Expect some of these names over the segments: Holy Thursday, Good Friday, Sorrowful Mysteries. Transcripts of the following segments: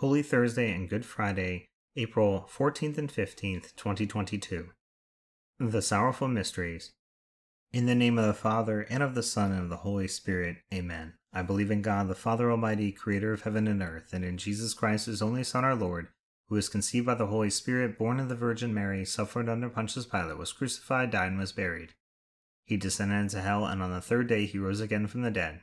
Holy Thursday and Good Friday, April 14th and 15th, 2022. The Sorrowful Mysteries. In the name of the Father, and of the Son, and of the Holy Spirit, Amen. I believe in God, the Father Almighty, creator of heaven and earth, and in Jesus Christ, his only Son, our Lord, who was conceived by the Holy Spirit, born of the Virgin Mary, suffered under Pontius Pilate, was crucified, died, and was buried. He descended into hell, and on the third day he rose again from the dead.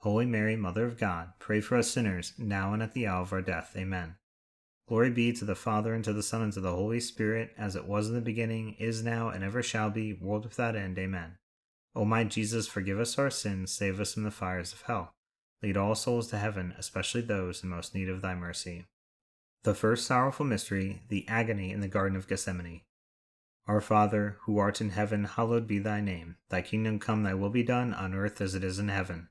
Holy Mary, Mother of God, pray for us sinners, now and at the hour of our death. Amen. Glory be to the Father, and to the Son, and to the Holy Spirit, as it was in the beginning, is now, and ever shall be, world without end. Amen. O my Jesus, forgive us our sins, save us from the fires of hell. Lead all souls to heaven, especially those in most need of thy mercy. The first sorrowful mystery, the agony in the Garden of Gethsemane. Our Father, who art in heaven, hallowed be thy name. Thy kingdom come, thy will be done, on earth as it is in heaven.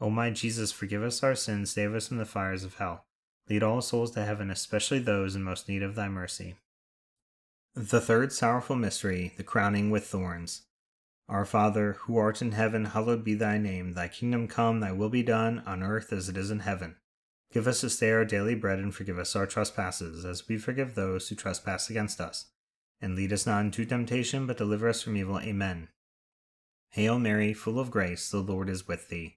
O my Jesus, forgive us our sins, save us from the fires of hell. Lead all souls to heaven, especially those in most need of thy mercy. The third sorrowful mystery, the crowning with thorns. Our Father, who art in heaven, hallowed be thy name. Thy kingdom come, thy will be done, on earth as it is in heaven. Give us this day our daily bread, and forgive us our trespasses, as we forgive those who trespass against us. And lead us not into temptation, but deliver us from evil. Amen. Hail Mary, full of grace, the Lord is with thee.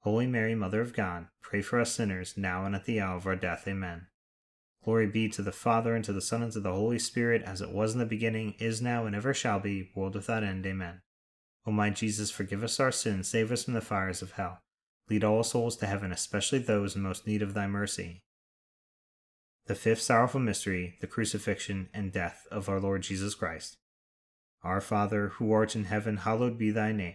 Holy Mary, Mother of God, pray for us sinners, now and at the hour of our death. Amen. Glory be to the Father, and to the Son, and to the Holy Spirit, as it was in the beginning, is now, and ever shall be, world without end. Amen. O my Jesus, forgive us our sins, save us from the fires of hell. Lead all souls to heaven, especially those in most need of thy mercy. The fifth sorrowful mystery, the crucifixion and death of our Lord Jesus Christ. Our Father, who art in heaven, hallowed be thy name.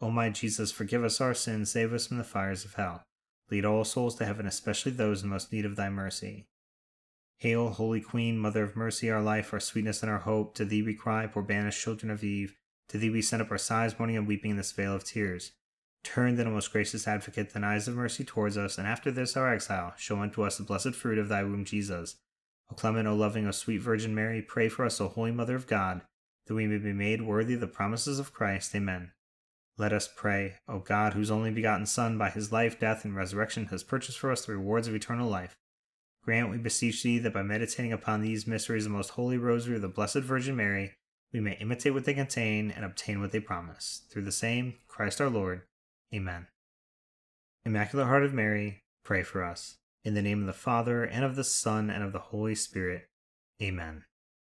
O my Jesus, forgive us our sins, save us from the fires of hell. Lead all souls to heaven, especially those in most need of thy mercy. Hail, Holy Queen, Mother of Mercy, our life, our sweetness, and our hope. To thee we cry, poor banished children of Eve. To thee we send up our sighs, mourning and weeping in this vale of tears. Turn, then, O most gracious Advocate, thine eyes of mercy towards us, and after this our exile, show unto us the blessed fruit of thy womb, Jesus. O clement, O loving, O sweet Virgin Mary, pray for us, O Holy Mother of God, that we may be made worthy of the promises of Christ. Amen. Let us pray. O God, whose only begotten Son, by his life, death, and resurrection, has purchased for us the rewards of eternal life, grant, we beseech thee, that by meditating upon these mysteries of the most holy rosary of the Blessed Virgin Mary, we may imitate what they contain and obtain what they promise. Through the same, Christ our Lord. Amen. Immaculate Heart of Mary, pray for us. In the name of the Father, and of the Son, and of the Holy Spirit. Amen.